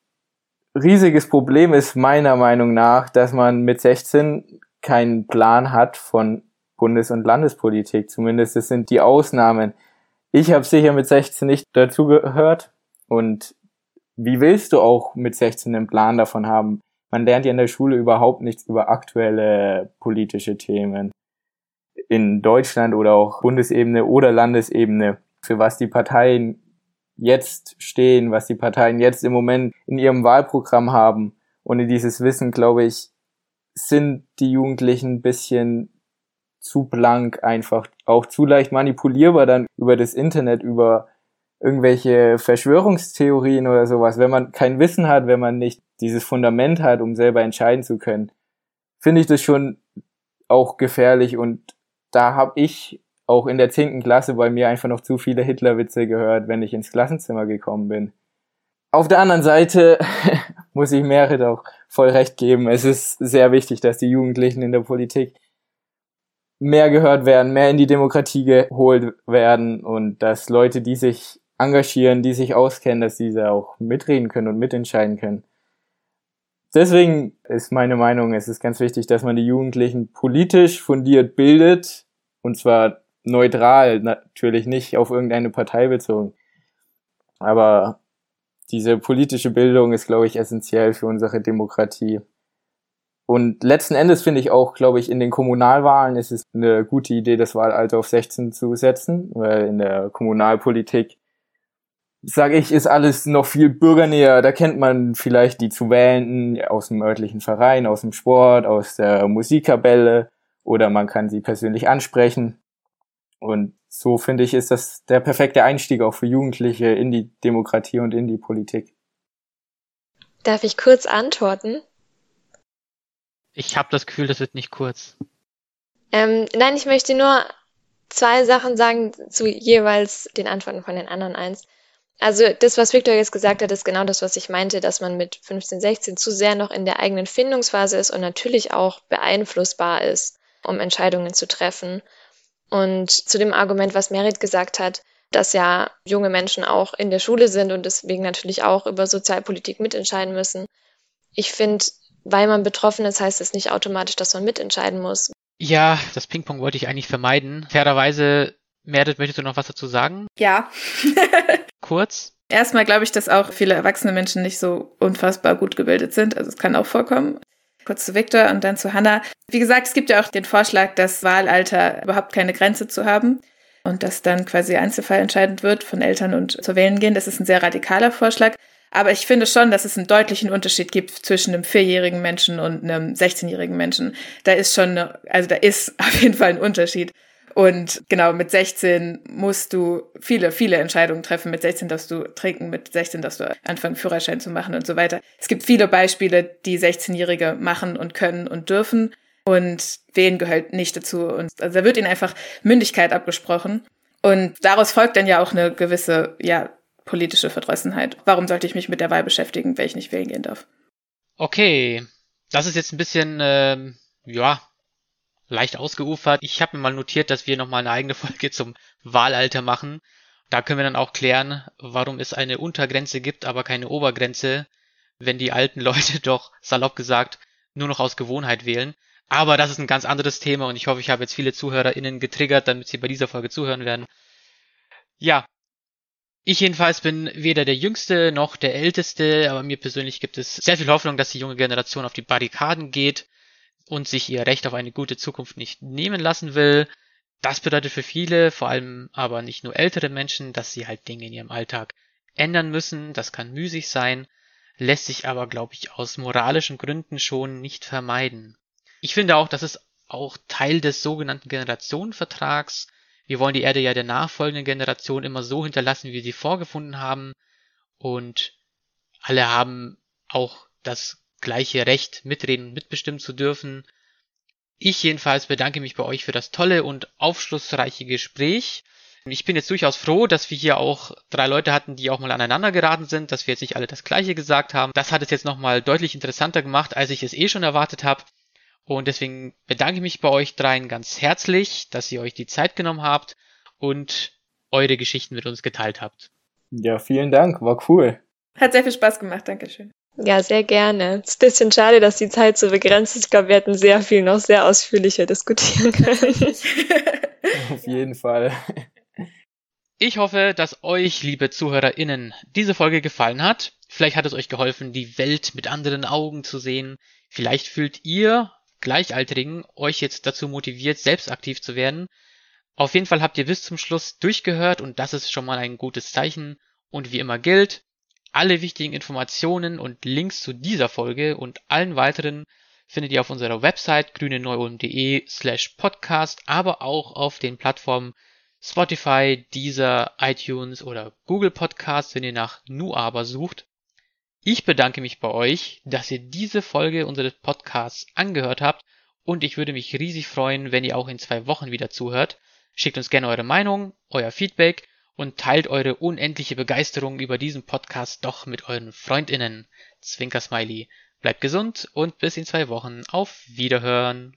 riesiges Problem ist meiner Meinung nach, dass man mit sechzehn keinen Plan hat von Bundes- und Landespolitik. Zumindest das sind die Ausnahmen. Ich habe sicher mit sechzehn nicht dazugehört. Und wie willst du auch mit sechzehn einen Plan davon haben? Man lernt ja in der Schule überhaupt nichts über aktuelle politische Themen in Deutschland oder auch Bundesebene oder Landesebene, für was die Parteien jetzt stehen, was die Parteien jetzt im Moment in ihrem Wahlprogramm haben. Ohne dieses Wissen, glaube ich, sind die Jugendlichen ein bisschen zu blank einfach, auch zu leicht manipulierbar dann über das Internet, über irgendwelche Verschwörungstheorien oder sowas, wenn man kein Wissen hat, wenn man nicht dieses Fundament hat, um selber entscheiden zu können, finde ich das schon auch gefährlich. Und da habe ich auch in der zehnten Klasse bei mir einfach noch zu viele Hitlerwitze gehört, wenn ich ins Klassenzimmer gekommen bin. Auf der anderen Seite muss ich Merit auch voll recht geben. Es ist sehr wichtig, dass die Jugendlichen in der Politik mehr gehört werden, mehr in die Demokratie geholt werden und dass Leute, die sich engagieren, die sich auskennen, dass diese auch mitreden können und mitentscheiden können. Deswegen ist meine Meinung, es ist ganz wichtig, dass man die Jugendlichen politisch fundiert bildet, und zwar neutral, natürlich nicht auf irgendeine Partei bezogen. Aber diese politische Bildung ist, glaube ich, essentiell für unsere Demokratie. Und letzten Endes finde ich auch, glaube ich, in den Kommunalwahlen ist es eine gute Idee, das Wahlalter auf sechzehn zu setzen, weil in der Kommunalpolitik, sage ich, ist alles noch viel bürgernäher. Da kennt man vielleicht die zu Wählenden aus dem örtlichen Verein, aus dem Sport, aus der Musikkapelle, oder man kann sie persönlich ansprechen. Und so, finde ich, ist das der perfekte Einstieg auch für Jugendliche in die Demokratie und in die Politik. Darf ich kurz antworten? Ich habe das Gefühl, das wird nicht kurz. Ähm, nein, ich möchte nur zwei Sachen sagen zu jeweils den Antworten von den anderen eins. Also das, was Viktor jetzt gesagt hat, ist genau das, was ich meinte, dass man mit fünfzehn, sechzehn zu sehr noch in der eigenen Findungsphase ist und natürlich auch beeinflussbar ist, um Entscheidungen zu treffen. Und zu dem Argument, was Merit gesagt hat, dass ja junge Menschen auch in der Schule sind und deswegen natürlich auch über Sozialpolitik mitentscheiden müssen. Ich finde, weil man betroffen ist, heißt es nicht automatisch, dass man mitentscheiden muss. Ja, das Ping-Pong wollte ich eigentlich vermeiden. Fairerweise, Merit, möchtest du noch was dazu sagen? Ja. Kurz. Erstmal glaube ich, dass auch viele erwachsene Menschen nicht so unfassbar gut gebildet sind. Also es kann auch vorkommen. Kurz zu Viktor und dann zu Hannah. Wie gesagt, es gibt ja auch den Vorschlag, das Wahlalter überhaupt keine Grenze zu haben und dass dann quasi einzelfallentscheidend wird von Eltern und zu wählen gehen. Das ist ein sehr radikaler Vorschlag. Aber ich finde schon, dass es einen deutlichen Unterschied gibt zwischen einem vierjährigen Menschen und einem sechzehnjährigen Menschen. Da ist schon, eine, also da ist auf jeden Fall ein Unterschied. Und genau, mit sechzehn musst du viele, viele Entscheidungen treffen. Mit sechzehn darfst du trinken, mit sechzehn darfst du anfangen, Führerschein zu machen und so weiter. Es gibt viele Beispiele, die sechzehnjährige machen und können und dürfen. Und wählen gehört nicht dazu. Und also da wird ihnen einfach Mündigkeit abgesprochen. Und daraus folgt dann ja auch eine gewisse, ja, politische Verdrossenheit. Warum sollte ich mich mit der Wahl beschäftigen, wenn ich nicht wählen gehen darf? Okay, das ist jetzt ein bisschen, ähm, ja, leicht ausgeufert. Ich habe mir mal notiert, dass wir nochmal eine eigene Folge zum Wahlalter machen. Da können wir dann auch klären, warum es eine Untergrenze gibt, aber keine Obergrenze, wenn die alten Leute doch, salopp gesagt, nur noch aus Gewohnheit wählen. Aber das ist ein ganz anderes Thema und ich hoffe, ich habe jetzt viele ZuhörerInnen getriggert, damit sie bei dieser Folge zuhören werden. Ja, ich jedenfalls bin weder der Jüngste noch der Älteste, aber mir persönlich gibt es sehr viel Hoffnung, dass die junge Generation auf die Barrikaden geht und sich ihr Recht auf eine gute Zukunft nicht nehmen lassen will. Das bedeutet für viele, vor allem aber nicht nur ältere Menschen, dass sie halt Dinge in ihrem Alltag ändern müssen. Das kann müßig sein, lässt sich aber, glaube ich, aus moralischen Gründen schon nicht vermeiden. Ich finde auch, das ist auch Teil des sogenannten Generationenvertrags. Wir wollen die Erde ja der nachfolgenden Generation immer so hinterlassen, wie wir sie vorgefunden haben. Und alle haben auch das gleiche Recht, mitreden und mitbestimmen zu dürfen. Ich jedenfalls bedanke mich bei euch für das tolle und aufschlussreiche Gespräch. Ich bin jetzt durchaus froh, dass wir hier auch drei Leute hatten, die auch mal aneinander geraten sind, dass wir jetzt nicht alle das Gleiche gesagt haben. Das hat es jetzt nochmal deutlich interessanter gemacht, als ich es eh schon erwartet habe. Und deswegen bedanke ich mich bei euch dreien ganz herzlich, dass ihr euch die Zeit genommen habt und eure Geschichten mit uns geteilt habt. Ja, vielen Dank, war cool. Hat sehr viel Spaß gemacht, Dankeschön. Ja, sehr gerne. Es ist ein bisschen schade, dass die Zeit so begrenzt ist. Ich glaube, wir hätten sehr viel noch sehr ausführlicher diskutieren können. Auf jeden Fall. Ich hoffe, dass euch, liebe ZuhörerInnen, diese Folge gefallen hat. Vielleicht hat es euch geholfen, die Welt mit anderen Augen zu sehen. Vielleicht fühlt ihr Gleichaltrigen euch jetzt dazu motiviert, selbst aktiv zu werden. Auf jeden Fall habt ihr bis zum Schluss durchgehört und das ist schon mal ein gutes Zeichen. Und wie immer gilt, alle wichtigen Informationen und Links zu dieser Folge und allen weiteren findet ihr auf unserer Website grüne neu ulm punkt de slash podcast, aber auch auf den Plattformen Spotify, Deezer, iTunes oder Google Podcasts, wenn ihr nach NuAber sucht. Ich bedanke mich bei euch, dass ihr diese Folge unseres Podcasts angehört habt und ich würde mich riesig freuen, wenn ihr auch in zwei Wochen wieder zuhört. Schickt uns gerne eure Meinung, euer Feedback und teilt eure unendliche Begeisterung über diesen Podcast doch mit euren FreundInnen. Zwinker-Smiley. Bleibt gesund und bis in zwei Wochen. Auf Wiederhören.